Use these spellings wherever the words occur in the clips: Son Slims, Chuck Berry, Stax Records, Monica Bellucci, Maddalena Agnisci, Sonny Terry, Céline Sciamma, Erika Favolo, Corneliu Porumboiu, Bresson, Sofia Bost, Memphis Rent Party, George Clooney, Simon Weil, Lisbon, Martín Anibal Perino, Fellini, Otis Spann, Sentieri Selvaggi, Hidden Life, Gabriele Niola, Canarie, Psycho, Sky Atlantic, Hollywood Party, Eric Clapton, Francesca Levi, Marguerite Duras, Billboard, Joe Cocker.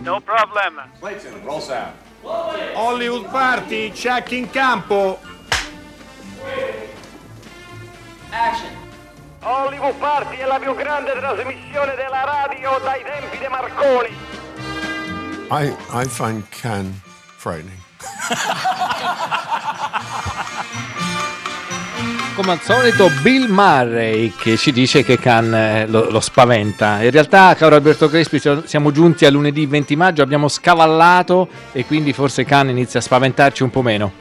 No problem. Hollywood Party, check in campo. Action. Hollywood Party è la più grande trasmissione della radio dai tempi di Marconi. I find Cannes frightening. Come al solito Bill Murray che ci dice che Cannes lo spaventa. In realtà, caro Alberto Crespi, siamo giunti a lunedì 20 maggio, abbiamo scavallato e quindi forse Cannes inizia a spaventarci un po' meno.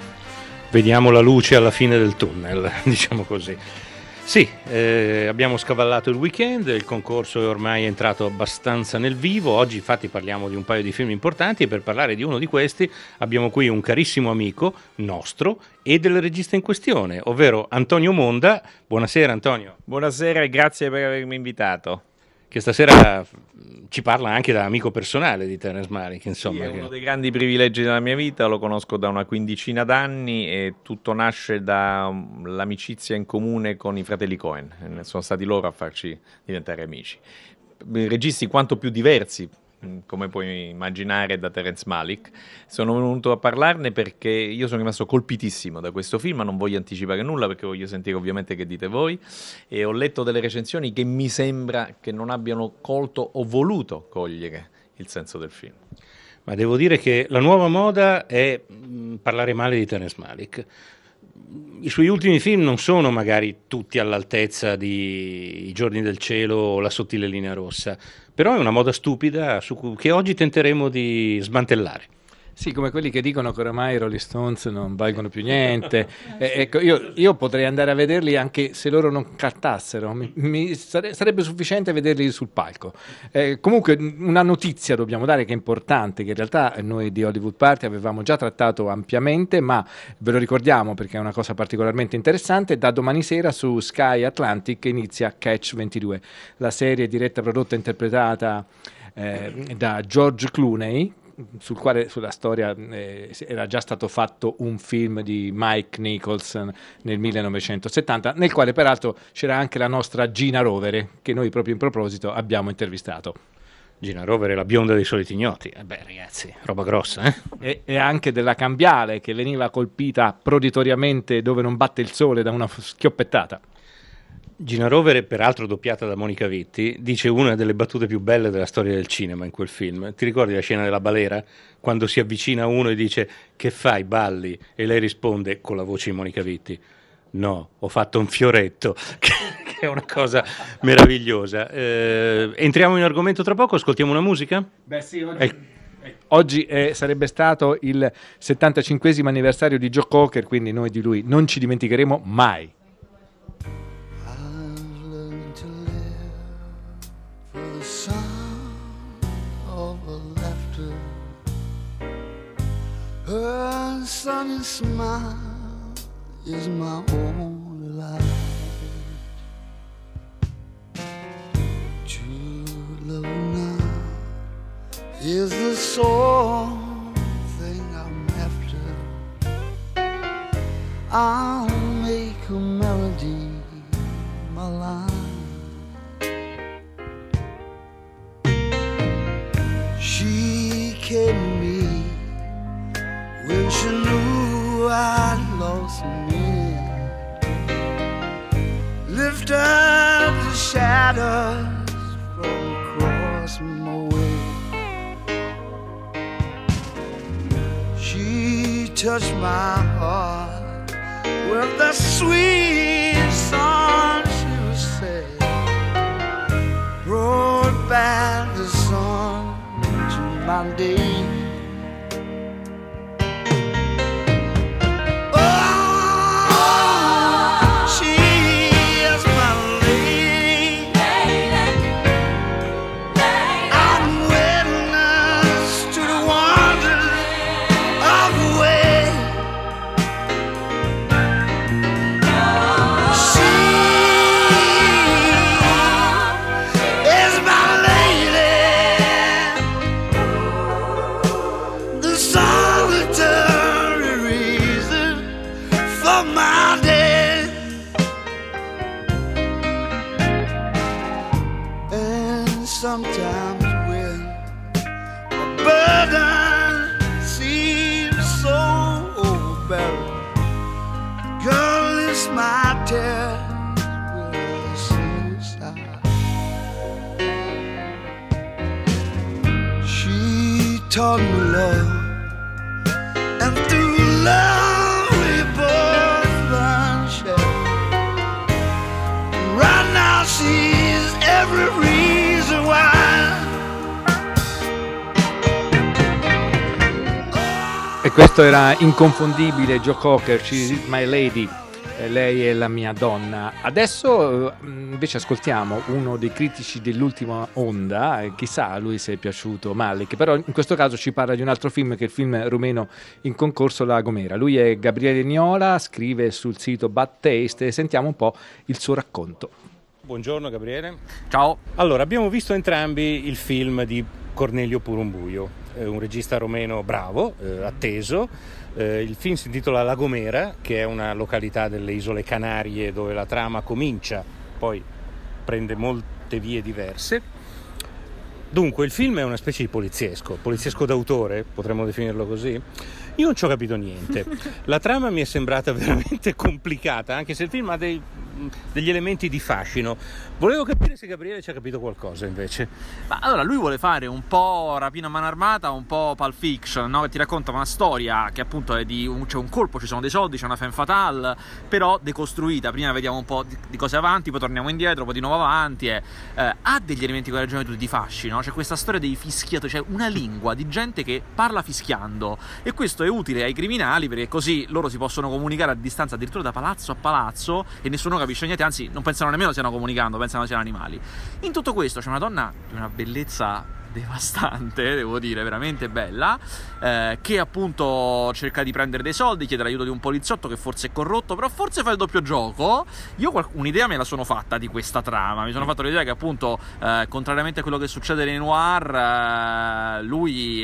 Vediamo la luce alla fine del tunnel, diciamo così. Sì, abbiamo scavallato il weekend, il concorso è ormai entrato abbastanza nel vivo. Oggi infatti parliamo di un paio di film importanti e per parlare di uno di questi abbiamo qui un carissimo amico nostro e del regista in questione, ovvero Antonio Monda. Buonasera Antonio. Buonasera e grazie per avermi invitato. Che stasera ci parla anche da amico personale di Terrence Malick, insomma. Sì, è uno dei grandi privilegi della mia vita, lo conosco da una quindicina d'anni e tutto nasce dall'amicizia in comune con i fratelli Cohen, sono stati loro a farci diventare amici. Registi quanto più diversi, come puoi immaginare, da Terrence Malick. Sono venuto a parlarne perché io sono rimasto colpitissimo da questo film, ma non voglio anticipare nulla perché voglio sentire ovviamente che dite voi, e ho letto delle recensioni che mi sembra che non abbiano colto o voluto cogliere il senso del film. Ma devo dire che la nuova moda è parlare male di Terrence Malick. I suoi ultimi film non sono magari tutti all'altezza di I giorni del cielo o La sottile linea rossa, però è una moda stupida che oggi tenteremo di smantellare. Sì, come quelli che dicono che oramai i Rolling Stones non valgono più niente. Ecco, io potrei andare a vederli anche se loro non cantassero, sarebbe sufficiente vederli sul palco. Comunque una notizia dobbiamo dare che è importante, che in realtà noi di Hollywood Party avevamo già trattato ampiamente, ma ve lo ricordiamo perché è una cosa particolarmente interessante. Da domani sera su Sky Atlantic inizia Catch 22, la serie diretta, prodotta e interpretata da George Clooney, sulla storia era già stato fatto un film di Mike Nichols nel 1970, nel quale peraltro c'era anche la nostra Gina Rovere, che noi proprio in proposito abbiamo intervistato. Gina Rovere, la bionda dei soliti ignoti. Beh ragazzi, roba grossa, eh? E anche della cambiale che veniva colpita proditoriamente dove non batte il sole da una schioppettata. Gina Rovere, peraltro doppiata da Monica Vitti, dice una delle battute più belle della storia del cinema in quel film. Ti ricordi la scena della balera? Quando si avvicina uno e dice "Che fai, balli?" E lei risponde con la voce di Monica Vitti "No, ho fatto un fioretto", che è una cosa meravigliosa. Entriamo in argomento tra poco, ascoltiamo una musica? Beh sì, Oggi sarebbe stato il 75° anniversario di Joe Cocker, quindi noi di lui non ci dimenticheremo mai. Her sunny smile is my own light. True love now is the sole thing I'm after. I'll make a melody my line. She came to me when she knew I'd lost me, lifted the shadows from across my way. She touched my heart with the sweet song she would sing, brought back the sun to my day. taught me love, and through love we both learned share. Right now she's every reason why. E questo era inconfondibile, Joe Cocker, She's My Lady. Lei è la mia donna. Adesso invece ascoltiamo uno dei critici dell'ultima onda, chissà a lui se è piaciuto Malick, però in questo caso ci parla di un altro film, che è il film rumeno in concorso, La Gomera. Lui è Gabriele Niola, scrive sul sito Bad Taste e sentiamo un po' il suo racconto. Buongiorno Gabriele. Ciao. Allora, abbiamo visto entrambi il film di Corneliu Porumboiu, un regista romeno bravo, atteso. Il film si intitola La Gomera, che è una località delle isole Canarie dove la trama comincia, poi prende molte vie diverse. Dunque il film è una specie di poliziesco d'autore, potremmo definirlo così. Io non ci ho capito niente, la trama mi è sembrata veramente complicata, anche se il film ha degli elementi di fascino. Volevo capire se Gabriele ci ha capito qualcosa invece. Ma allora, lui vuole fare un po' rapina a mano armata, un po' Pulp Fiction, no? Ti racconta una storia che appunto è di c'è un colpo, ci sono dei soldi, c'è una femme fatale, però decostruita. Prima vediamo un po' di cose avanti, poi torniamo indietro, poi di nuovo avanti. Ha degli elementi, come ragione tu, di fascino. C'è questa storia dei fischiatori, c'è una lingua di gente che parla fischiando, e questo è utile ai criminali perché così loro si possono comunicare a distanza, addirittura da palazzo a palazzo, e nessuno capisce niente, anzi non pensano nemmeno stiano comunicando, pensano siano animali. In tutto questo c'è una donna di una bellezza devastante, devo dire, veramente bella, che appunto cerca di prendere dei soldi, chiede l'aiuto di un poliziotto che forse è corrotto, però forse fa il doppio gioco. Io un'idea me la sono fatta di questa trama, mi sono fatto l'idea che appunto contrariamente a quello che succede nei noir, lui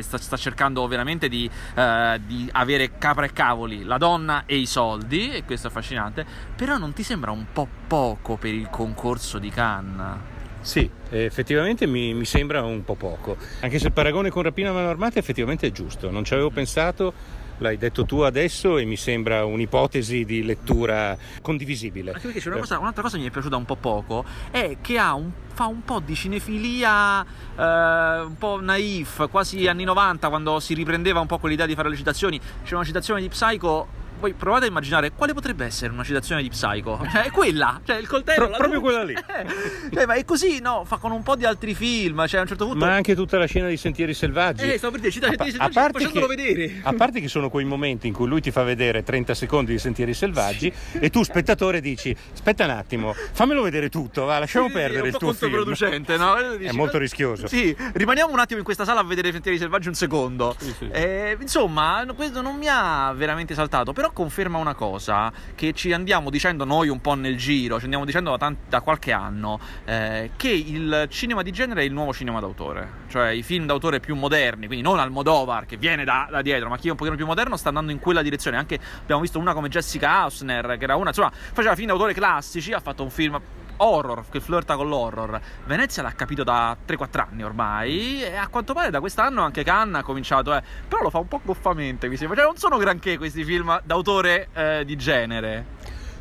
sta cercando veramente di avere capra e cavoli, la donna e i soldi, e questo è affascinante. Però non ti sembra un po' poco per il concorso di Cannes? Sì, effettivamente mi sembra un po' poco, anche se il paragone con Rapina a mano armata effettivamente è giusto, non ci avevo pensato, l'hai detto tu adesso e mi sembra un'ipotesi di lettura condivisibile. Anche perché c'è un'altra cosa che mi è piaciuta un po' poco, è che fa un po' di cinefilia un po' naif, quasi anni 90, quando si riprendeva un po' quell'idea di fare le citazioni. C'è una citazione di Psycho. Voi provate a immaginare quale potrebbe essere una citazione di Psycho. È quella, cioè il coltello, proprio quella lì. Ma è così, no? Fa con un po' di altri film, cioè a un certo punto. Ma anche tutta la scena di Sentieri Selvaggi. Stavo per dire, Sentieri Selvaggi, facendolo vedere. A parte che sono quei momenti in cui lui ti fa vedere 30 secondi di Sentieri Selvaggi, sì. E tu spettatore dici: aspetta un attimo, fammelo vedere tutto, va, lasciamo perdere il tuo film. È un po' controproducente, no? Dici, è molto rischioso. Sì, rimaniamo un attimo in questa sala a vedere Sentieri Selvaggi un secondo. Sì. Insomma, questo non mi ha veramente saltato, però conferma una cosa che ci andiamo dicendo noi un po' nel giro, ci andiamo dicendo da qualche anno, che il cinema di genere è il nuovo cinema d'autore, cioè i film d'autore più moderni, quindi non Almodovar che viene da dietro, ma chi è un pochino più moderno sta andando in quella direzione. Anche abbiamo visto una come Jessica Hausner, che era una, insomma, faceva film d'autore classici, ha fatto un film horror che flirta con l'horror. Venezia l'ha capito da 3-4 anni ormai, e a quanto pare da quest'anno anche Cannes ha cominciato, però lo fa un po' goffamente, mi sembra. Cioè non sono granché questi film d'autore di genere.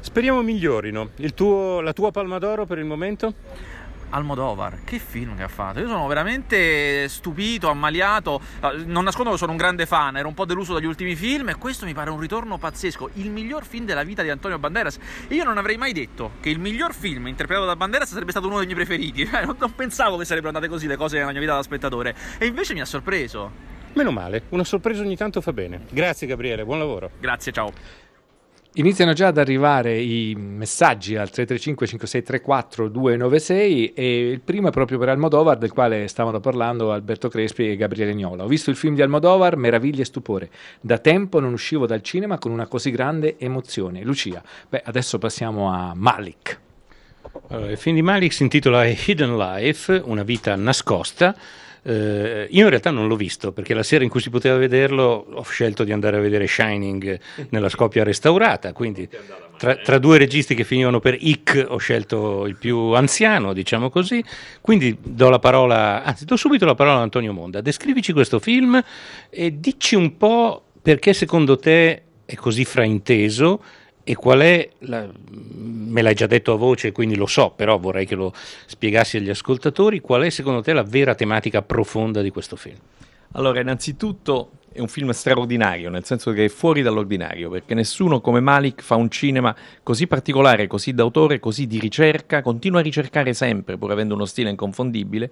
Speriamo migliorino. La tua palma d'oro per il momento? Almodovar, che film che ha fatto. Io sono veramente stupito, ammaliato, non nascondo che sono un grande fan, ero un po' deluso dagli ultimi film e questo mi pare un ritorno pazzesco, il miglior film della vita di Antonio Banderas. Io non avrei mai detto che il miglior film interpretato da Banderas sarebbe stato uno dei miei preferiti, non pensavo che sarebbero andate così le cose nella mia vita da spettatore, e invece mi ha sorpreso. Meno male, una sorpresa ogni tanto fa bene. Grazie Gabriele, buon lavoro. Grazie, ciao. Iniziano già ad arrivare i messaggi al 335-5634-296 e il primo è proprio per Almodovar, del quale stavano parlando Alberto Crespi e Gabriele Niola. Ho visto il film di Almodovar, meraviglia e stupore. Da tempo non uscivo dal cinema con una così grande emozione. Lucia. Beh, adesso passiamo a Malick. Allora, il film di Malick si intitola Hidden Life, una vita nascosta. Io in realtà non l'ho visto perché la sera in cui si poteva vederlo ho scelto di andare a vedere Shining nella Scopia restaurata, quindi tra due registi che finivano per Ick ho scelto il più anziano, diciamo così, quindi do subito la parola ad Antonio Monda. Descrivici questo film e dici un po' perché secondo te è così frainteso e qual è me l'hai già detto a voce, quindi lo so, però vorrei che lo spiegassi agli ascoltatori. Qual è secondo te la vera tematica profonda di questo film? Allora, innanzitutto è un film straordinario, nel senso che è fuori dall'ordinario, perché nessuno come Malick fa un cinema così particolare, così d'autore, così di ricerca, continua a ricercare sempre, pur avendo uno stile inconfondibile,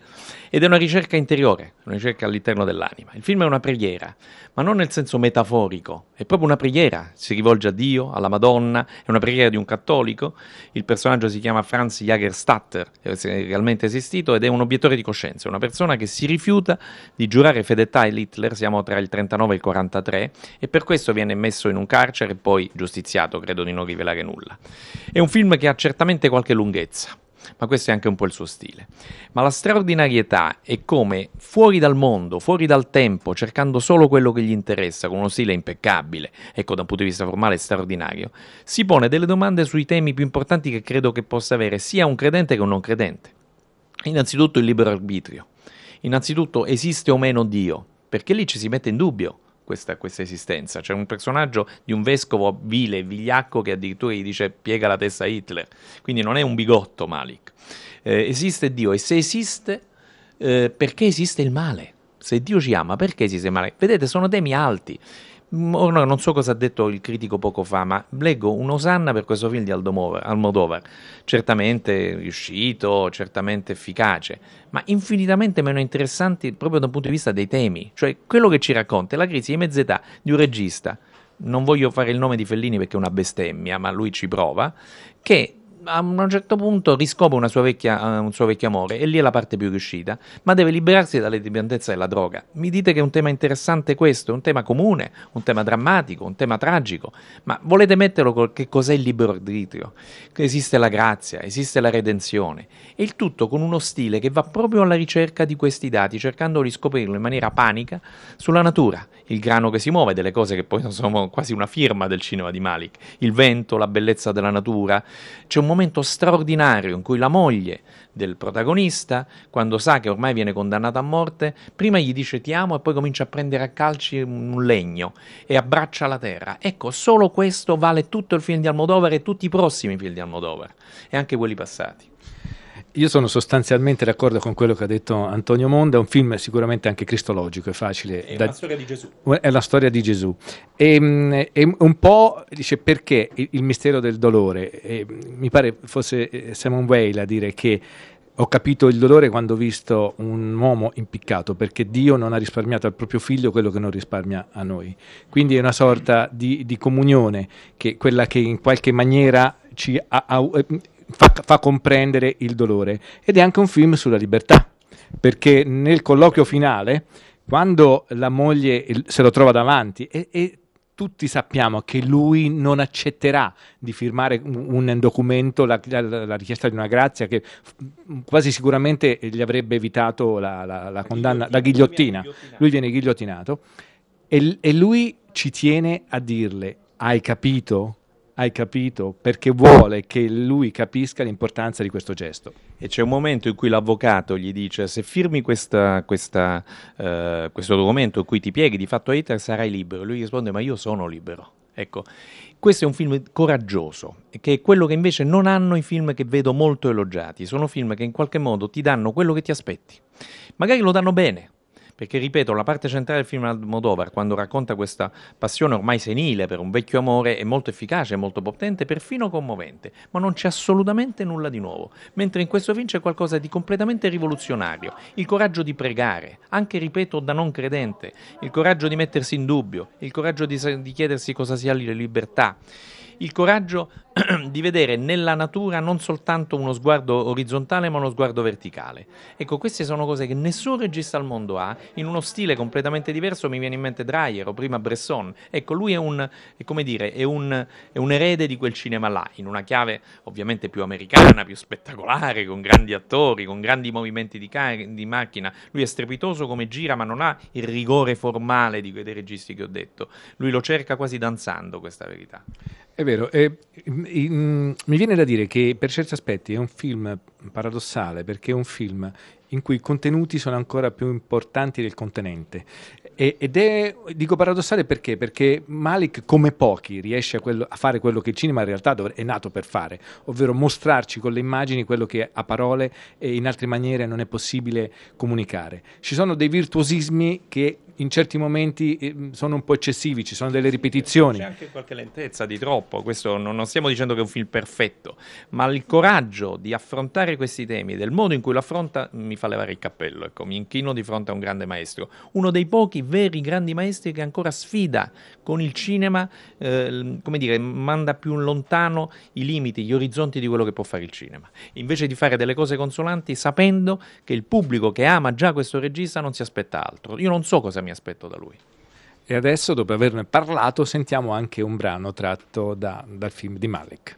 ed è una ricerca interiore, una ricerca all'interno dell'anima. Il film è una preghiera, ma non nel senso metaforico, è proprio una preghiera, si rivolge a Dio, alla Madonna, è una preghiera di un cattolico, il personaggio si chiama Franz Jägerstatter, è realmente esistito, ed è un obiettore di coscienza, una persona che si rifiuta di giurare fedeltà a Hitler, siamo tra il 30 e il 43, e per questo viene messo in un carcere e poi giustiziato, credo di non rivelare nulla. È un film che ha certamente qualche lunghezza, ma questo è anche un po' il suo stile. Ma la straordinarietà è come fuori dal mondo, fuori dal tempo, cercando solo quello che gli interessa, con uno stile impeccabile, ecco, da un punto di vista formale straordinario, si pone delle domande sui temi più importanti che credo che possa avere sia un credente che un non credente. Innanzitutto il libero arbitrio, innanzitutto esiste o meno Dio, perché lì ci si mette in dubbio questa esistenza. C'è un personaggio di un vescovo vile, vigliacco, che addirittura gli dice piega la testa a Hitler, quindi non è un bigotto Malick. Esiste Dio, e se esiste, perché esiste il male? Se Dio ci ama, perché esiste il male? Vedete, sono temi alti. Ora non so cosa ha detto il critico poco fa, ma leggo un'osanna per questo film di Almodovar, certamente riuscito, certamente efficace, ma infinitamente meno interessante proprio dal punto di vista dei temi, cioè quello che ci racconta è la crisi di mezz'età di un regista, non voglio fare il nome di Fellini perché è una bestemmia, ma lui ci prova, che a un certo punto riscopre un suo vecchio amore, e lì è la parte più riuscita, ma deve liberarsi dalle dipendenze della droga. Mi dite che è un tema interessante questo, è un tema comune, un tema drammatico, un tema tragico, ma volete metterlo con che cos'è il libero arbitrio, che esiste la grazia, esiste la redenzione, e il tutto con uno stile che va proprio alla ricerca di questi dati, cercando di scoprirlo in maniera panica sulla natura, il grano che si muove, delle cose che poi sono quasi una firma del cinema di Malick, il vento, la bellezza della natura. C'è un momento straordinario in cui la moglie del protagonista, quando sa che ormai viene condannata a morte, prima gli dice ti amo e poi comincia a prendere a calci un legno e abbraccia la terra. Ecco, solo questo vale tutto il film di Almodovar e tutti i prossimi film di Almodovar e anche quelli passati. Io sono sostanzialmente d'accordo con quello che ha detto Antonio Monda. È un film sicuramente anche cristologico, è facile. È la storia di Gesù. È la storia di Gesù. E un po' dice perché il mistero del dolore. E mi pare fosse Simon Weil a dire che ho capito il dolore quando ho visto un uomo impiccato, perché Dio non ha risparmiato al proprio figlio quello che non risparmia a noi. Quindi è una sorta di comunione, che quella che in qualche maniera ci fa comprendere il dolore, ed è anche un film sulla libertà, perché nel colloquio finale, quando la moglie se lo trova davanti e tutti sappiamo che lui non accetterà di firmare un documento, la richiesta di una grazia che quasi sicuramente gli avrebbe evitato la condanna, la ghigliottina, lui viene ghigliottinato, e lui ci tiene a dirle hai capito? Hai capito? Perché vuole che lui capisca l'importanza di questo gesto. E c'è un momento in cui l'avvocato gli dice se firmi questo documento in cui ti pieghi di fatto a Hitler sarai libero, e lui risponde ma io sono libero. Ecco, questo è un film coraggioso, che è quello che invece non hanno i film che vedo molto elogiati, sono film che in qualche modo ti danno quello che ti aspetti, magari lo danno bene. Perché, ripeto, la parte centrale del film Almodovar, quando racconta questa passione ormai senile per un vecchio amore, è molto efficace, è molto potente, perfino commovente, ma non c'è assolutamente nulla di nuovo. Mentre in questo film c'è qualcosa di completamente rivoluzionario, il coraggio di pregare, anche, ripeto, da non credente, il coraggio di mettersi in dubbio, il coraggio di chiedersi cosa sia la libertà, il coraggio di vedere nella natura non soltanto uno sguardo orizzontale ma uno sguardo verticale. Ecco, queste sono cose che nessun regista al mondo ha, in uno stile completamente diverso. Mi viene in mente Dreyer o prima Bresson. Ecco, lui è un erede di quel cinema là, in una chiave ovviamente più americana, più spettacolare, con grandi attori, con grandi movimenti di macchina. Lui è strepitoso come gira, ma non ha il rigore formale di quei registi che ho detto. Lui lo cerca quasi danzando, questa verità. È vero, mi viene da dire che per certi aspetti è un film paradossale, perché è un film in cui i contenuti sono ancora più importanti del contenente, dico paradossale perché? Perché Malick, come pochi, riesce a fare quello che il cinema in realtà è nato per fare, ovvero mostrarci con le immagini quello che a parole e in altre maniere non è possibile comunicare. Ci sono dei virtuosismi che in certi momenti sono un po' eccessivi, ci sono delle ripetizioni. C'è anche qualche lentezza di troppo, questo non stiamo dicendo che è un film perfetto, ma il coraggio di affrontare questi temi, del modo in cui lo affronta, mi fa levare il cappello, ecco, mi inchino di fronte a un grande maestro, uno dei pochi veri grandi maestri che ancora sfida con il cinema, come dire, manda più lontano i limiti, gli orizzonti di quello che può fare il cinema, invece di fare delle cose consolanti, sapendo che il pubblico che ama già questo regista non si aspetta altro. Io non so cosa mi aspetto da lui. E adesso, dopo averne parlato, sentiamo anche un brano tratto dal film di Malick.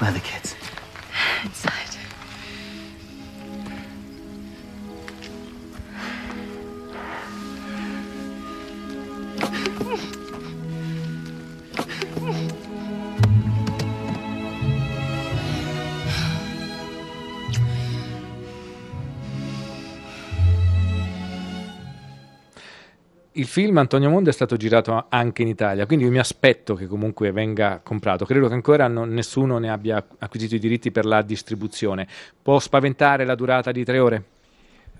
Where are the kids? Inside. Il film Antonio Monda è stato girato anche in Italia, quindi io mi aspetto che comunque venga comprato. Credo che ancora nessuno ne abbia acquisito i diritti per la distribuzione. Può spaventare la durata di 3 ore?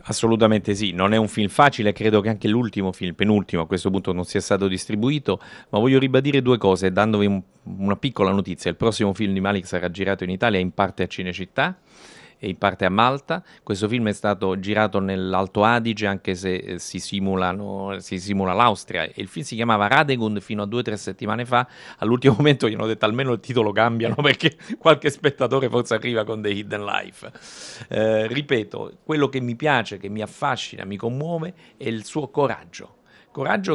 Assolutamente sì, non è un film facile, credo che anche l'ultimo film, penultimo a questo punto, non sia stato distribuito, ma voglio ribadire due cose dandovi una piccola notizia. Il prossimo film di Malick sarà girato in Italia, in parte a Cinecittà e in parte a Malta. Questo film è stato girato nell'Alto Adige, anche se si simula l'Austria, e il film si chiamava Radegund fino a 2 o 3 settimane fa. All'ultimo momento gli hanno detto almeno il titolo cambiano, perché qualche spettatore forse arriva con The Hidden Life. Ripeto, quello che mi piace, che mi affascina, mi commuove è il suo coraggio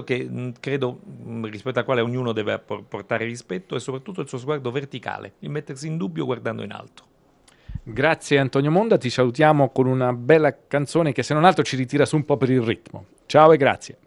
che credo, rispetto al quale ognuno deve portare rispetto, e soprattutto il suo sguardo verticale, il mettersi in dubbio guardando in alto. Grazie Antonio Monda, ti salutiamo con una bella canzone che se non altro ci ritira su un po' per il ritmo. Ciao e grazie.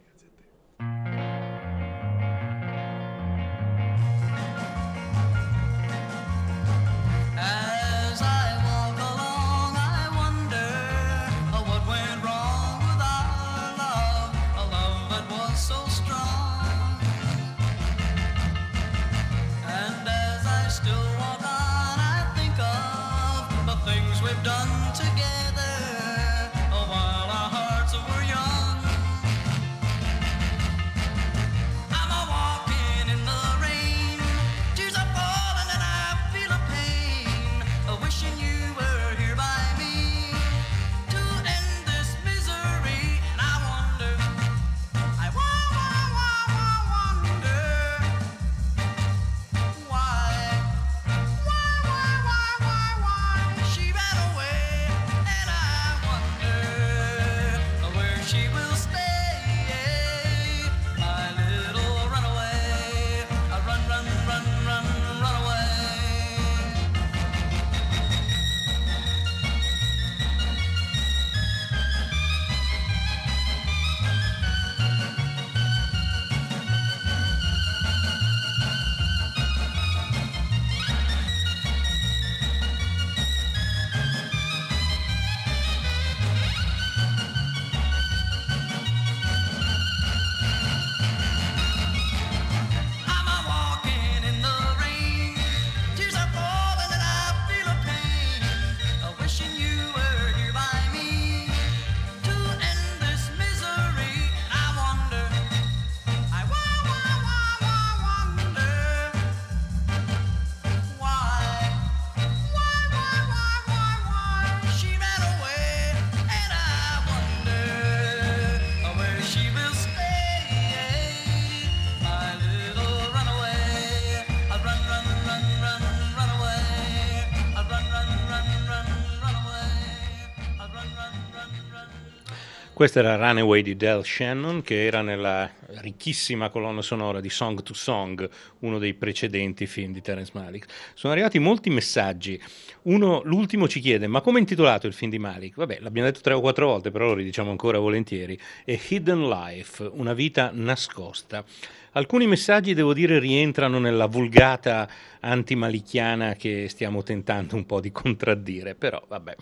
Questa era Runaway di Del Shannon, che era nella ricchissima colonna sonora di Song to Song, uno dei precedenti film di Terrence Malick. Sono arrivati molti messaggi. L'ultimo ci chiede: ma come è intitolato il film di Malick? Vabbè, l'abbiamo detto 3 o 4 volte, però lo ridiciamo ancora volentieri. È Hidden Life, una vita nascosta. Alcuni messaggi, devo dire, rientrano nella vulgata antimalichiana che stiamo tentando un po' di contraddire, però vabbè.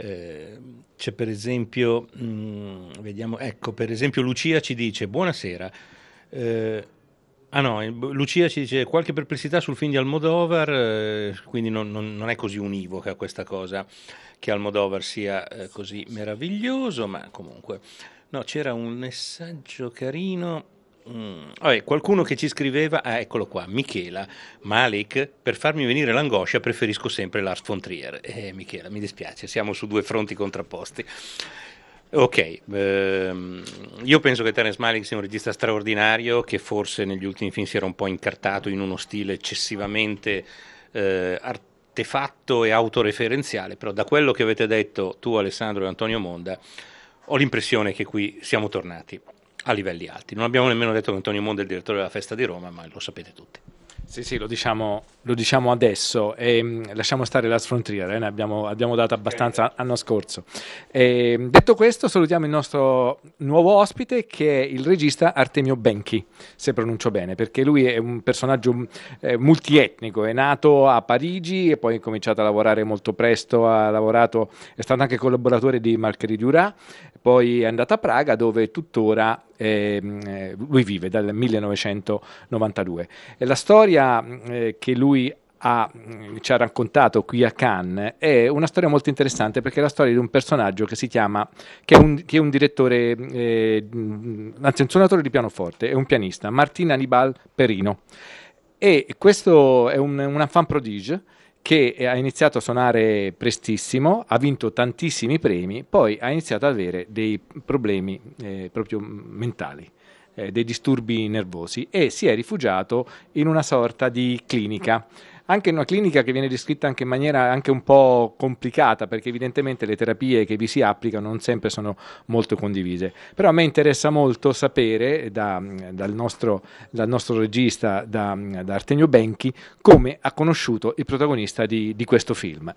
C'è per esempio, vediamo, ecco, per esempio Lucia ci dice buonasera, Lucia ci dice qualche perplessità sul film di Almodovar, quindi non è così univoca questa cosa che Almodovar sia così meraviglioso, ma comunque no, c'era un messaggio carino. Vabbè, qualcuno che ci scriveva, eccolo qua, Michela: Malick, per farmi venire l'angoscia preferisco sempre Lars von Trier. Michela, mi dispiace, siamo su 2 fronti contrapposti. Ok, io penso che Terrence Malick sia un regista straordinario, che forse negli ultimi film si era un po' incartato in uno stile eccessivamente artefatto e autoreferenziale, però da quello che avete detto tu, Alessandro e Antonio Monda, ho l'impressione che qui siamo tornati a livelli alti. Non abbiamo nemmeno detto che Antonio Monda è il direttore della Festa di Roma, ma lo sapete tutti. Sì, lo diciamo adesso, e lasciamo stare Lars von Trier, ne abbiamo dato abbastanza l'anno scorso. Detto questo, salutiamo il nostro nuovo ospite, che è il regista Artemio Benchi, se pronuncio bene, perché lui è un personaggio multietnico, è nato a Parigi e poi ha cominciato a lavorare molto presto, è stato anche collaboratore di Marguerite Duras, poi è andato a Praga, dove tuttora lui vive dal 1992. E la storia che lui ci ha raccontato qui a Cannes è una storia molto interessante, perché è la storia di un personaggio che è un direttore, anzi un suonatore di pianoforte, è un pianista, Martín Anibal Perino, e questo è un enfant prodige che ha iniziato a suonare prestissimo, ha vinto tantissimi premi, poi ha iniziato ad avere dei problemi proprio mentali, dei disturbi nervosi, e si è rifugiato in una sorta di clinica, anche in una clinica che viene descritta anche in maniera anche un po' complicata, perché evidentemente le terapie che vi si applicano non sempre sono molto condivise. Però a me interessa molto sapere dal nostro regista, da Artemio Benchi, come ha conosciuto il protagonista di questo film.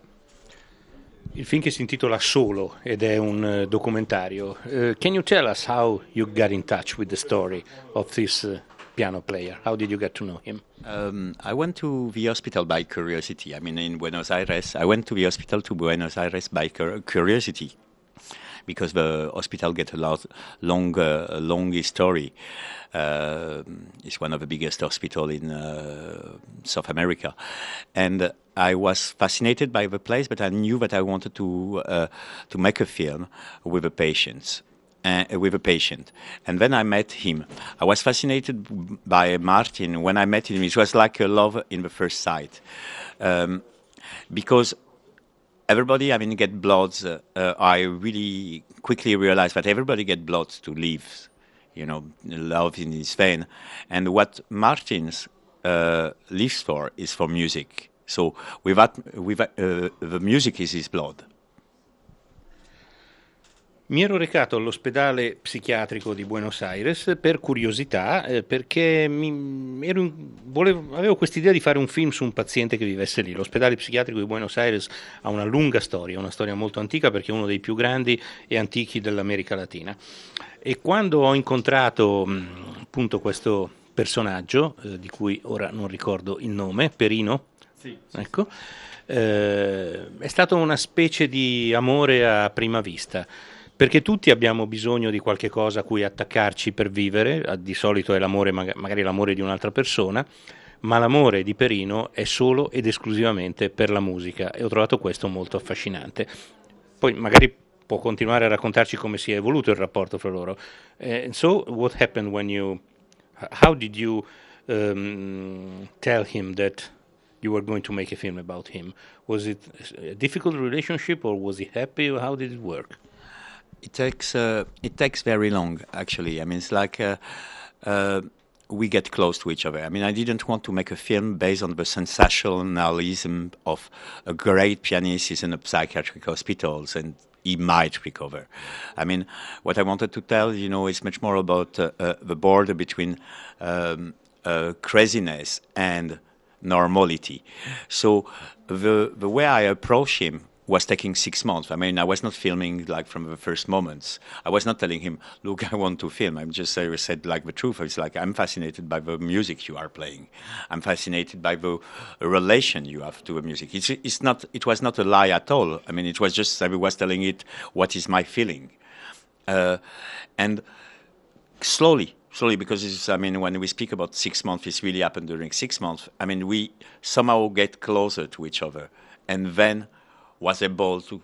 Il film che si intitola Solo, ed è un documentario. Can you tell us how you got in touch with the story of this piano player? How did you get to know him? I went to the hospital by curiosity. I mean, in Buenos Aires, I went to the hospital to Buenos Aires by curiosity, because the hospital gets a long history. It's one of the biggest hospitals in South America, and I was fascinated by the place, but I knew that I wanted to make a film with the patients. With a patient, and then I met him. I was fascinated by Martin. When I met him, it was like a love in the first sight, because everybody, I mean, get bloods. I really quickly realized that everybody get bloods to live, you know, love in his vein, and what Martin's lives for is for music. So without the music is his blood. Mi ero recato all'ospedale psichiatrico di Buenos Aires per curiosità, perché avevo quest'idea di fare un film su un paziente che vivesse lì. L'ospedale psichiatrico di Buenos Aires ha una lunga storia, una storia molto antica, perché è uno dei più grandi e antichi dell'America Latina. E quando ho incontrato appunto questo personaggio, di cui ora non ricordo il nome, Perino, sì. Ecco, è stato una specie di amore a prima vista. Perché tutti abbiamo bisogno di qualche cosa a cui attaccarci per vivere, di solito è l'amore, magari l'amore di un'altra persona, ma l'amore di Perino è solo ed esclusivamente per la musica, e ho trovato questo molto affascinante. Poi magari può continuare a raccontarci come si è evoluto il rapporto fra loro. So what happened when how did you tell him that you were going to make a film about him? Was it a difficult relationship, or was he happy? How did it work? It takes very long, actually. I mean, it's like we get close to each other. I mean, I didn't want to make a film based on the sensationalism of a great pianist in a psychiatric hospital, and he might recover. I mean, what I wanted to tell, you know, is much more about the border between craziness and normality. So the way I approach him was taking 6 months. I mean, I was not filming like from the first moments. I was not telling him, look, I want to film. I'm just said like the truth. It's like, I'm fascinated by the music you are playing. I'm fascinated by the relation you have to the music. It was not a lie at all. I mean, it was just, I was telling it, what is my feeling? And slowly, because it's, I mean, when we speak about 6 months, it's really happened during 6 months. I mean, we somehow get closer to each other. And then was able to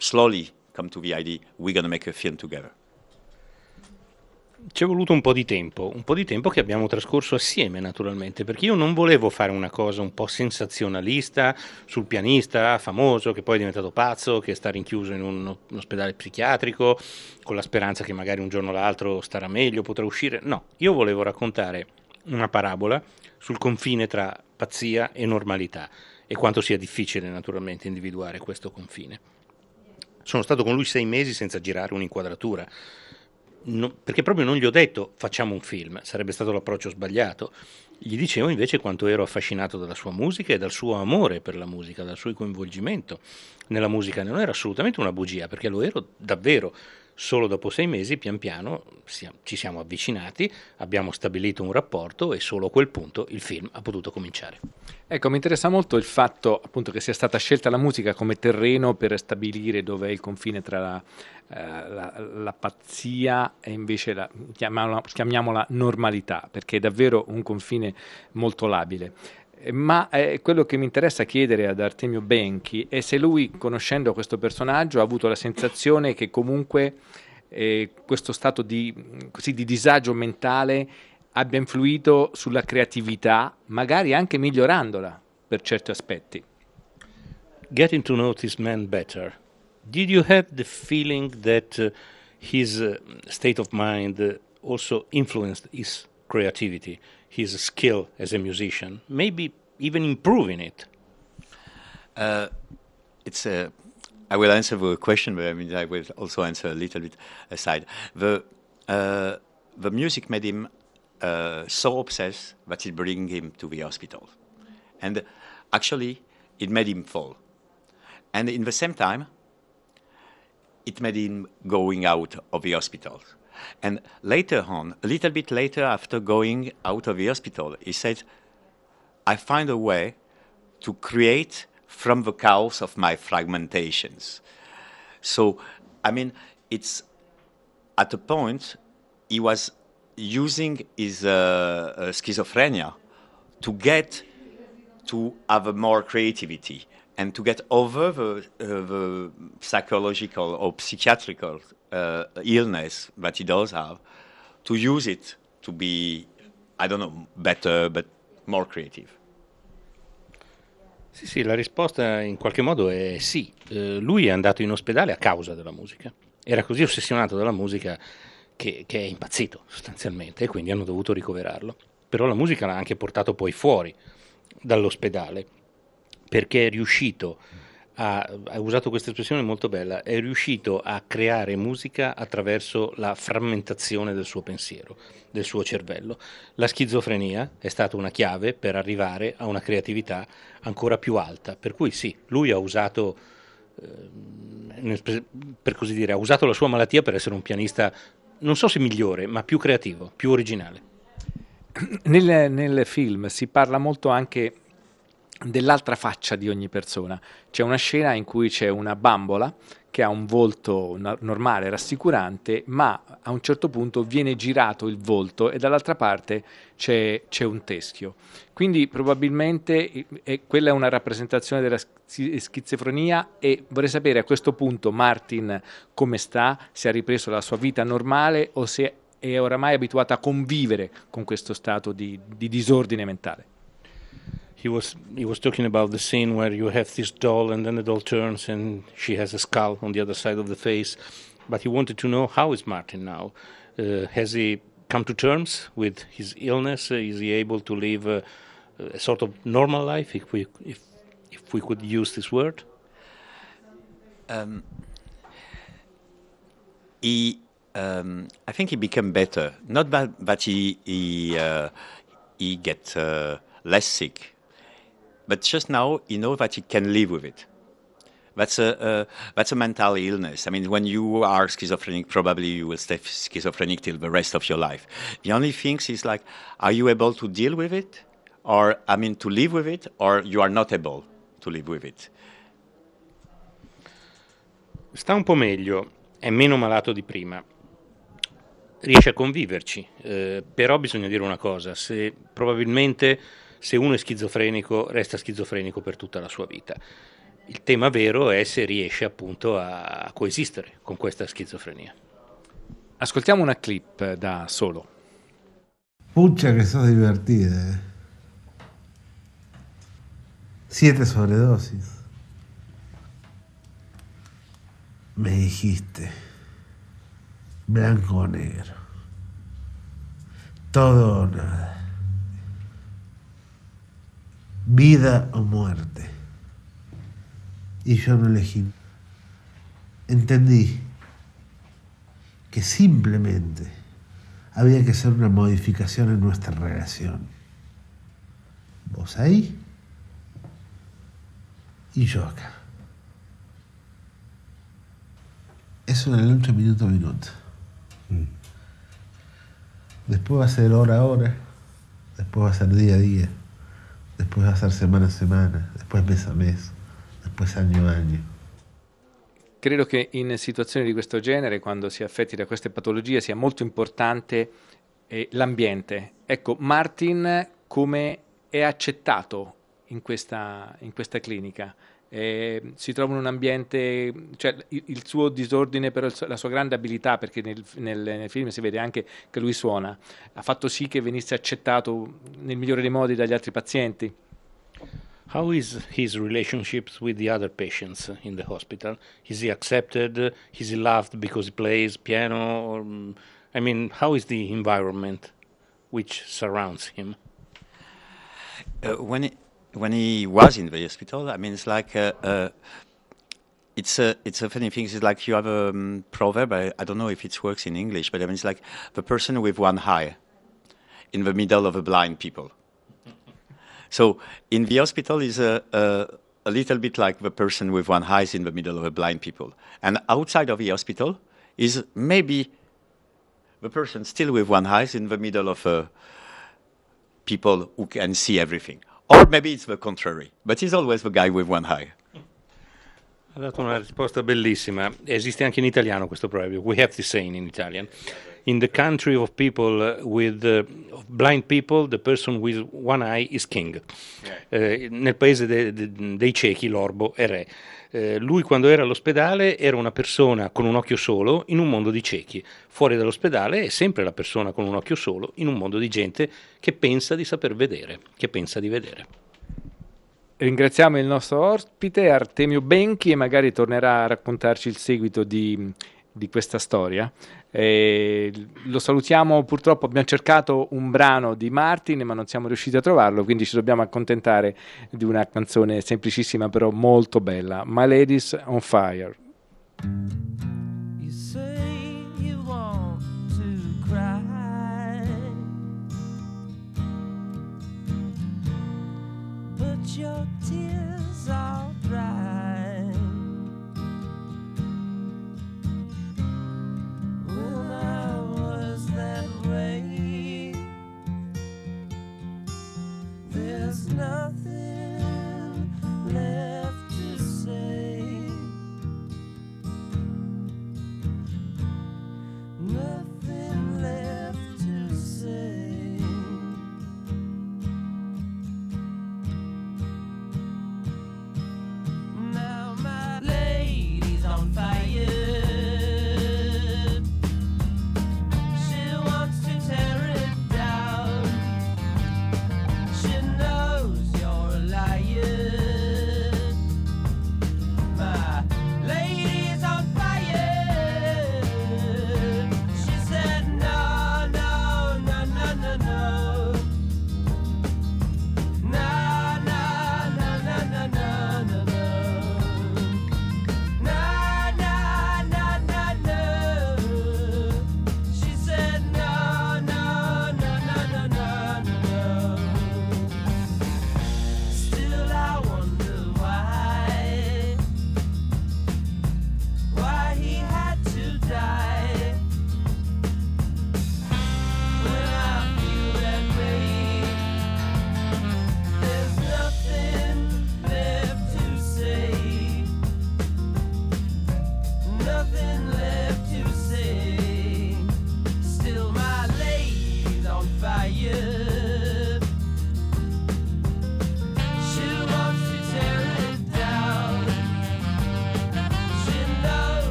slowly come to the idea we're gonna make a film together. Ci è voluto un po' di tempo che abbiamo trascorso assieme naturalmente, perché io non volevo fare una cosa un po' sensazionalista sul pianista famoso che poi è diventato pazzo, che sta rinchiuso in un ospedale psichiatrico con la speranza che magari un giorno o l'altro starà meglio, potrà uscire. No, io volevo raccontare una parabola sul confine tra pazzia e normalità, e quanto sia difficile naturalmente individuare questo confine. Sono stato con lui 6 mesi senza girare un'inquadratura, perché proprio non gli ho detto facciamo un film, sarebbe stato l'approccio sbagliato. Gli dicevo invece quanto ero affascinato dalla sua musica e dal suo amore per la musica, dal suo coinvolgimento nella musica. Non era assolutamente una bugia, perché lo ero davvero. Solo dopo 6 mesi, pian piano, ci siamo avvicinati, abbiamo stabilito un rapporto e solo a quel punto il film ha potuto cominciare. Ecco, mi interessa molto il fatto appunto che sia stata scelta la musica come terreno per stabilire dov'è il confine tra la pazzia e invece la chiamiamola normalità, perché è davvero un confine molto labile. Ma quello che mi interessa chiedere ad Artemio Benchi è se lui, conoscendo questo personaggio, ha avuto la sensazione che comunque questo stato di disagio mentale abbia influito sulla creatività, magari anche migliorandola per certi aspetti. Getting to know this man better. Did you have the feeling that his state of mind also influenced his creativity? His skill as a musician, maybe even improving it? I will answer the question, but I mean, I will also answer a little bit aside. The music made him so obsessed that it bring him to the hospital. And actually, it made him fall. And in the same time, it made him going out of the hospital. And later on, a little bit later, after going out of the hospital, he said, I find a way to create from the chaos of my fragmentations. So, I mean, it's at a point he was using his schizophrenia to get to have more creativity and to get over the psychological or psychiatrical illness that he does have, to use it to be, I don't know, better, but more creative. Sì, la risposta in qualche modo è sì. Lui è andato in ospedale a causa della musica. Era così ossessionato dalla musica che è impazzito sostanzialmente, e quindi hanno dovuto ricoverarlo. Però la musica l'ha anche portato poi fuori dall'ospedale, perché è riuscito ha usato questa espressione molto bella, è riuscito a creare musica attraverso la frammentazione del suo pensiero, del suo cervello. La schizofrenia è stata una chiave per arrivare a una creatività ancora più alta, per cui sì, lui ha usato, per così dire, ha usato la sua malattia per essere un pianista, non so se migliore, ma più creativo, più originale. Nel film si parla molto anche dell'altra faccia di ogni persona. C'è una scena in cui c'è una bambola che ha un volto normale, rassicurante, ma a un certo punto viene girato il volto e dall'altra parte c'è un teschio. Quindi probabilmente quella è una rappresentazione della schizofrenia, e vorrei sapere a questo punto Martin come sta, se ha ripreso la sua vita normale o se è oramai abituato a convivere con questo stato di disordine mentale. He was talking about the scene where you have this doll and then the doll turns and she has a skull on the other side of the face. But he wanted to know, how is Martin now? Has he come to terms with his illness? Is he able to live a sort of normal life, if we could use this word? I think he became better. Not that he get less sick, but just now he know that he can live with it. That's a mental illness. I mean, when you are schizophrenic, probably you will stay schizophrenic till the rest of your life. The only thing is like, are you able to deal with it, or I mean, to live with it, or you are not able to live with it? Sta un po' meglio, è meno malato di prima, riesce a conviverci, però bisogna dire una cosa, probabilmente se uno è schizofrenico resta schizofrenico per tutta la sua vita. Il tema vero è se riesce appunto a coesistere con questa schizofrenia. Ascoltiamo una clip da Solo. Puccia che sos divertida, eh. 7 sobredosis. Me dijiste, blanco o negro, todo o nada, vida o muerte, y yo no elegí. Entendí que simplemente había que hacer una modificación en nuestra relación. Vos ahí y yo acá. Es una lucha minuto a minuto. Después va a ser hora a hora, después va a ser día a día, después va a ser semana a semana, después mes a mes, después año a año. Credo che in situazioni di questo genere, quando si è affetti da queste patologie, sia molto importante l'ambiente. Ecco, Martin come è accettato in questa clinica? Si trova in un ambiente, cioè il suo disordine, però la sua grande abilità, perché nel film si vede anche che lui suona, ha fatto sì che venisse accettato nel migliore dei modi dagli altri pazienti. How is his relationships with the other patients in the hospital? Is he accepted? Is he loved because he plays piano? Or, I mean, how is the environment which surrounds him? When he was in the hospital, I mean, it's like it's a funny thing. It's like you have a proverb. I don't know if it works in English, but I mean, it's like the person with one eye in the middle of a blind people. So in the hospital is a little bit like the person with one eye is in the middle of a blind people, and outside of the hospital is maybe the person still with one eye is in the middle of people who can see everything. Or maybe it's the contrary, but he's always the guy with one eye. Ha dato una risposta bellissima. Esiste anche in italiano questo proverbio. We have the saying in Italian. In the country of people with of blind people, the person with one eye is king. Nel paese dei ciechi l'orbo è re. Lui quando era all'ospedale era una persona con un occhio solo in un mondo di ciechi. Fuori dall'ospedale è sempre la persona con un occhio solo in un mondo di gente che pensa di saper vedere, che pensa di vedere. Ringraziamo il nostro ospite Artemio Benchi e magari tornerà a raccontarci il seguito di questa storia. Lo salutiamo, purtroppo abbiamo cercato un brano di Martin ma non siamo riusciti a trovarlo, quindi ci dobbiamo accontentare di una canzone semplicissima però molto bella, My Lady's on Fire. You say you want to cry, but your tears are dry. There's nothing left to say, nothing left to say.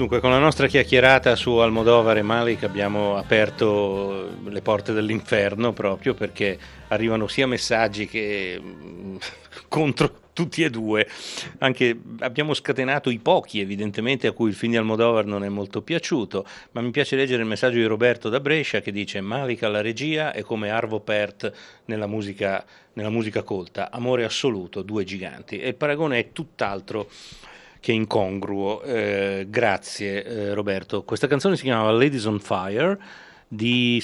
Dunque, con la nostra chiacchierata su Almodovar e Malick abbiamo aperto le porte dell'inferno, proprio perché arrivano sia messaggi che contro tutti e due. Anche abbiamo scatenato i pochi, evidentemente, a cui il film di Almodovar non è molto piaciuto, ma mi piace leggere il messaggio di Roberto da Brescia che dice: Malick alla regia è come Arvo Pärt nella musica colta, amore assoluto, due giganti. E il paragone è tutt'altro che incongruo. Grazie Roberto. Questa canzone si chiamava Ladies on Fire di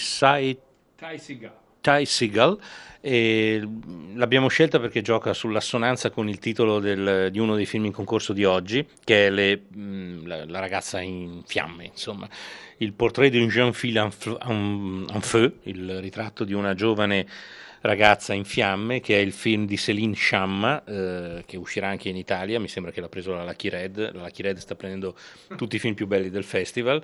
Ty Segall e l'abbiamo scelta perché gioca sull'assonanza con il titolo di uno dei film in concorso di oggi, che è la ragazza in fiamme, insomma, il portrait d'une jeune fille en feu, il ritratto di una giovane ragazza in fiamme, che è il film di Céline Sciamma, che uscirà anche in Italia. Mi sembra che l'ha preso la Lucky Red sta prendendo tutti i film più belli del festival.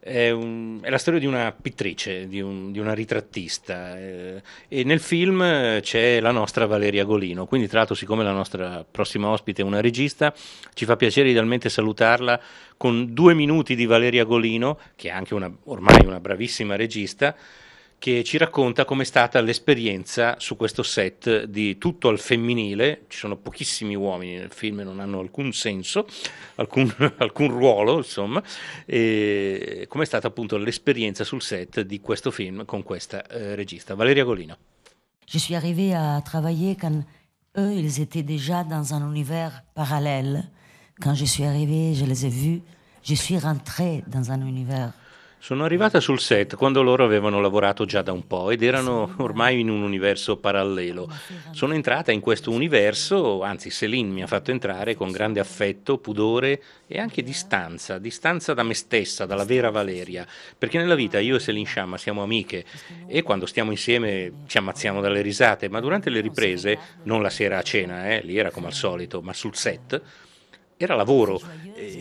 È la storia di una pittrice, di una ritrattista, e nel film c'è la nostra Valeria Golino. Quindi, tra l'altro, siccome la nostra prossima ospite è una regista, ci fa piacere idealmente salutarla con 2 minuti di Valeria Golino, che è anche ormai una bravissima regista, che ci racconta com'è stata l'esperienza su questo set di tutto al femminile. Ci sono pochissimi uomini nel film, non hanno alcun senso, alcun ruolo, insomma, e com'è stata appunto l'esperienza sul set di questo film con questa regista. Valeria Golino. Je suis arrivée à travailler quand eux, ils étaient déjà dans un univers parallèle. Quand je suis arrivée, je les ai vus, je suis rentrée dans un univers. Sono arrivata sul set quando loro avevano lavorato già da un po' ed erano ormai in un universo parallelo. Sono entrata in questo universo, anzi Céline mi ha fatto entrare con grande affetto, pudore e anche distanza da me stessa, dalla vera Valeria, perché nella vita io e Céline Sciamma siamo amiche e quando stiamo insieme ci ammazziamo dalle risate, ma durante le riprese, non la sera a cena, lì era come al solito, ma sul set era lavoro.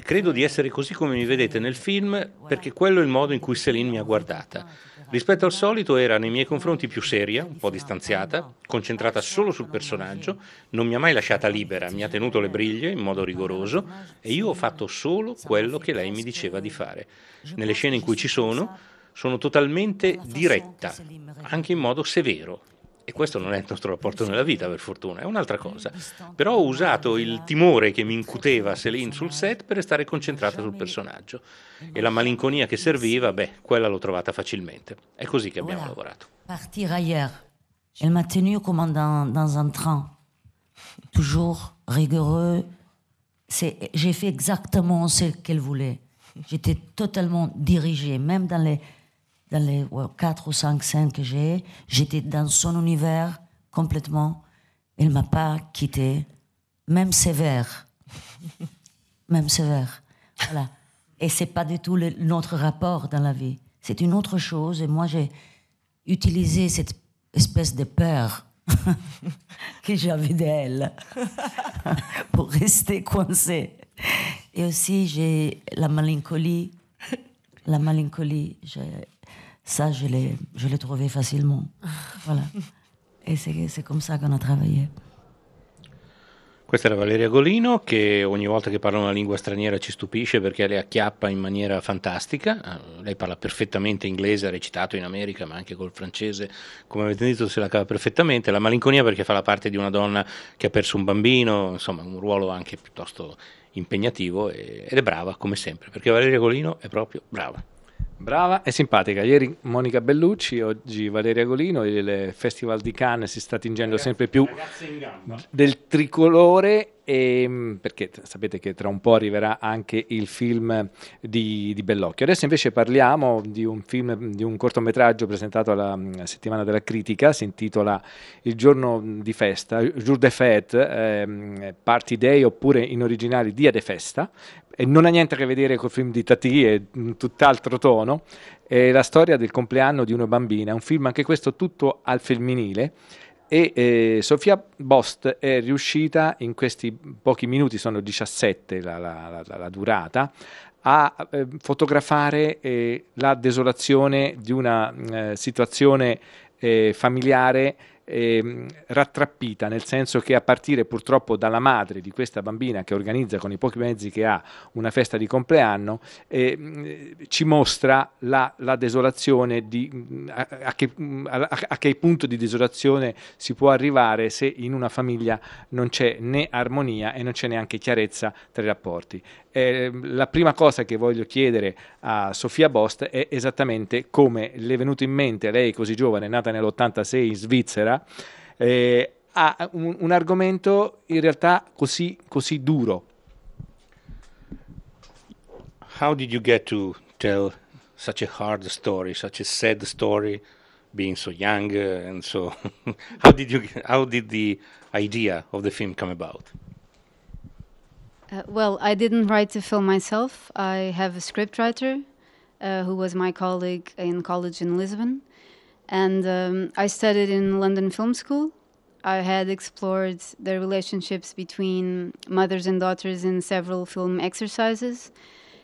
Credo di essere così come mi vedete nel film, perché quello è il modo in cui Céline mi ha guardata. Rispetto al solito era nei miei confronti più seria, un po' distanziata, concentrata solo sul personaggio, non mi ha mai lasciata libera, mi ha tenuto le briglie in modo rigoroso e io ho fatto solo quello che lei mi diceva di fare. Nelle scene in cui ci sono totalmente diretta, anche in modo severo. E questo non è il nostro rapporto nella vita, per fortuna, è un'altra cosa. Però ho usato il timore che mi incuteva Céline sul set per restare concentrata sul personaggio. E la malinconia che serviva, quella l'ho trovata facilmente. È così che abbiamo lavorato. Partir ailleurs. Elle m'a tenue comme dans un train. Toujours rigoureux. J'ai fait exactement ce qu'elle voulait. J'étais totalement dirigée, même dans les 4 ou 5 scènes que j'ai, j'étais dans son univers complètement. Elle ne m'a pas quittée, même sévère. Même sévère. Voilà. Et ce n'est pas du tout notre rapport dans la vie. C'est une autre chose. Et moi, j'ai utilisé cette espèce de peur que j'avais d'elle pour rester coincée. Et aussi, j'ai la malinconie. La malinconie, ça, je l'ai trouvé facilement. Voilà. E c'est comme ça qu'on a travaillé. Questa era Valeria Golino, che ogni volta che parla una lingua straniera ci stupisce perché le acchiappa in maniera fantastica. Lei parla perfettamente inglese, ha recitato in America, ma anche col francese, come avete detto, se la cava perfettamente. La malinconia perché fa la parte di una donna che ha perso un bambino, insomma, un ruolo anche piuttosto impegnativo, ed è brava come sempre, perché Valeria Golino è proprio brava. Brava e simpatica. Ieri Monica Bellucci, oggi Valeria Golino. Il Festival di Cannes si sta tingendo sempre più del tricolore, perché sapete che tra un po' arriverà anche il film di Bellocchio. Adesso invece parliamo di un film, di un cortometraggio presentato alla settimana della critica. Si intitola Il giorno di festa, Jour de fête, Party Day, oppure in originale Dia de Festa. E non ha niente a che vedere col film di Tati, è tutt'altro tono. È la storia del compleanno di una bambina, un film anche questo tutto al femminile. E Sofia Bost è riuscita in questi pochi minuti, sono 17 la durata, a fotografare la desolazione di una situazione familiare rattrappita, nel senso che a partire purtroppo dalla madre di questa bambina che organizza con i pochi mezzi che ha una festa di compleanno, ci mostra la desolazione a che punto di desolazione si può arrivare se in una famiglia non c'è né armonia e non c'è neanche chiarezza tra i rapporti. La prima cosa che voglio chiedere a Sofia Bost è esattamente come le è venuto in mente, lei così giovane, nata nell'86 in Svizzera, a un argomento in realtà così duro. How did you get to tell such a hard story, such a sad story, being so young and so how did the idea of the film come about? Well, I didn't write the film myself. I have a scriptwriter who was my colleague in college in Lisbon. And I studied in London Film School. I had explored the relationships between mothers and daughters in several film exercises.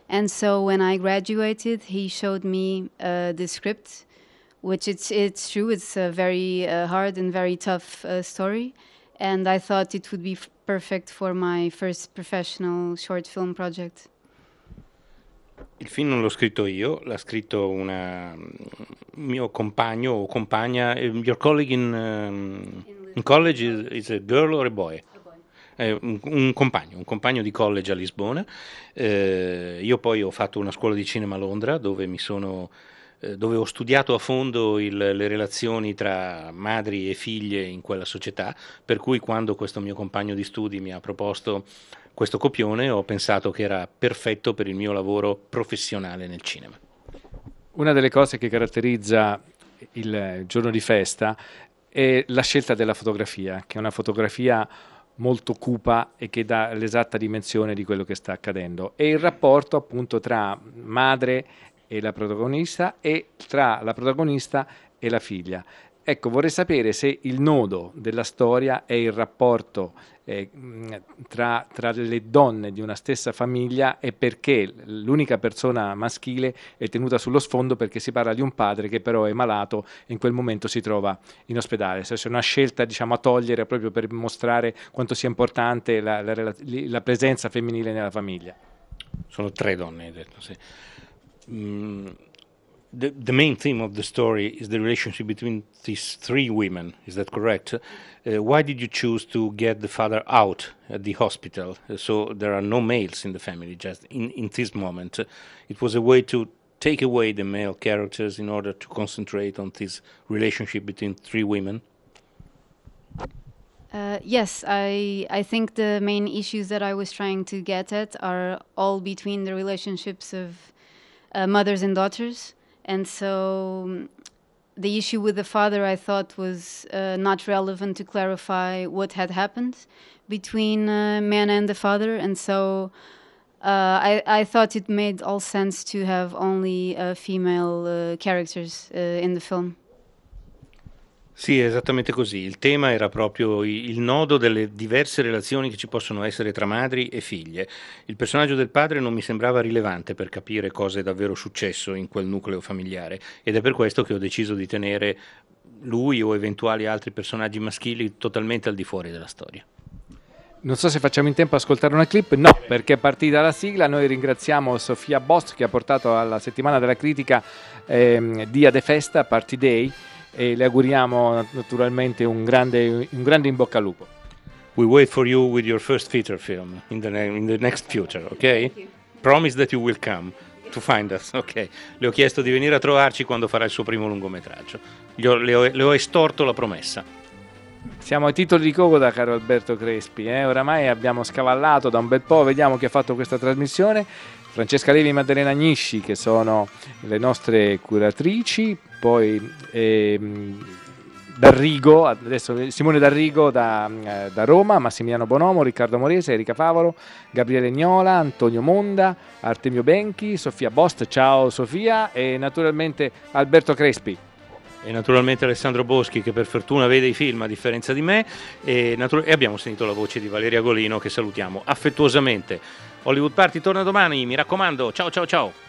And so when I graduated, he showed me the script, which it's true, it's a very hard and very tough story. And I thought it would be perfect for my first professional short film project. Il film non l'ho scritto io, l'ha scritto mio compagno o compagna. Your colleague in college is a girl or a boy? Un compagno di college a Lisbona. Io poi ho fatto una scuola di cinema a Londra dove ho studiato a fondo le relazioni tra madri e figlie in quella società, per cui quando questo mio compagno di studi mi ha proposto questo copione ho pensato che era perfetto per il mio lavoro professionale nel cinema. Una delle cose che caratterizza il giorno di festa è la scelta della fotografia, che è una fotografia molto cupa e che dà l'esatta dimensione di quello che sta accadendo, e il rapporto appunto tra madre e la protagonista e tra la protagonista e la figlia. Ecco, vorrei sapere se il nodo della storia è il rapporto tra le donne di una stessa famiglia e perché l'unica persona maschile è tenuta sullo sfondo, perché si parla di un padre che però è malato e in quel momento si trova in ospedale. Se c'è una scelta, diciamo, a togliere proprio per mostrare quanto sia importante la presenza femminile nella famiglia. Sono tre donne, hai detto, sì. The main theme of the story is the relationship between these three women. Is that correct? Why did you choose to get the father out at the hospital? So there are no males in the family, just in this moment. It was a way to take away the male characters in order to concentrate on this relationship between three women? Yes, I think the main issues that I was trying to get at are all between the relationships of mothers and daughters, and so the issue with the father I thought was not relevant to clarify what had happened between Mena and the father, and so I thought it made all sense to have only female characters in the film. Sì, esattamente così. Il tema era proprio il nodo delle diverse relazioni che ci possono essere tra madri e figlie. Il personaggio del padre non mi sembrava rilevante per capire cosa è davvero successo in quel nucleo familiare, ed è per questo che ho deciso di tenere lui o eventuali altri personaggi maschili totalmente al di fuori della storia. Non so se facciamo in tempo a ascoltare una clip, no, perché è partita la sigla. Noi ringraziamo Sofia Bost che ha portato alla settimana della critica Dia de Festa, Party Day, e le auguriamo naturalmente un grande in bocca al lupo. We wait for you with your first feature film in the next future, ok? Promise that you will come to find us, ok? Le ho chiesto di venire a trovarci quando farà il suo primo lungometraggio. Le ho estorto la promessa. Siamo ai titoli di coda, caro Alberto Crespi, eh? Oramai abbiamo scavallato da un bel po', vediamo chi ha fatto questa trasmissione. Francesca Levi e Maddalena Agnisci, che sono le nostre curatrici, poi Darrigo, adesso Simone Darrigo da Roma, Massimiliano Bonomo, Riccardo Morese, Erika Favolo, Gabriele Gnola, Antonio Monda, Artemio Benchi, Sofia Bost, ciao Sofia, e naturalmente Alberto Crespi. E naturalmente Alessandro Boschi, che per fortuna vede i film a differenza di me, e abbiamo sentito la voce di Valeria Golino, che salutiamo affettuosamente. Hollywood Party torna domani, mi raccomando, ciao ciao ciao!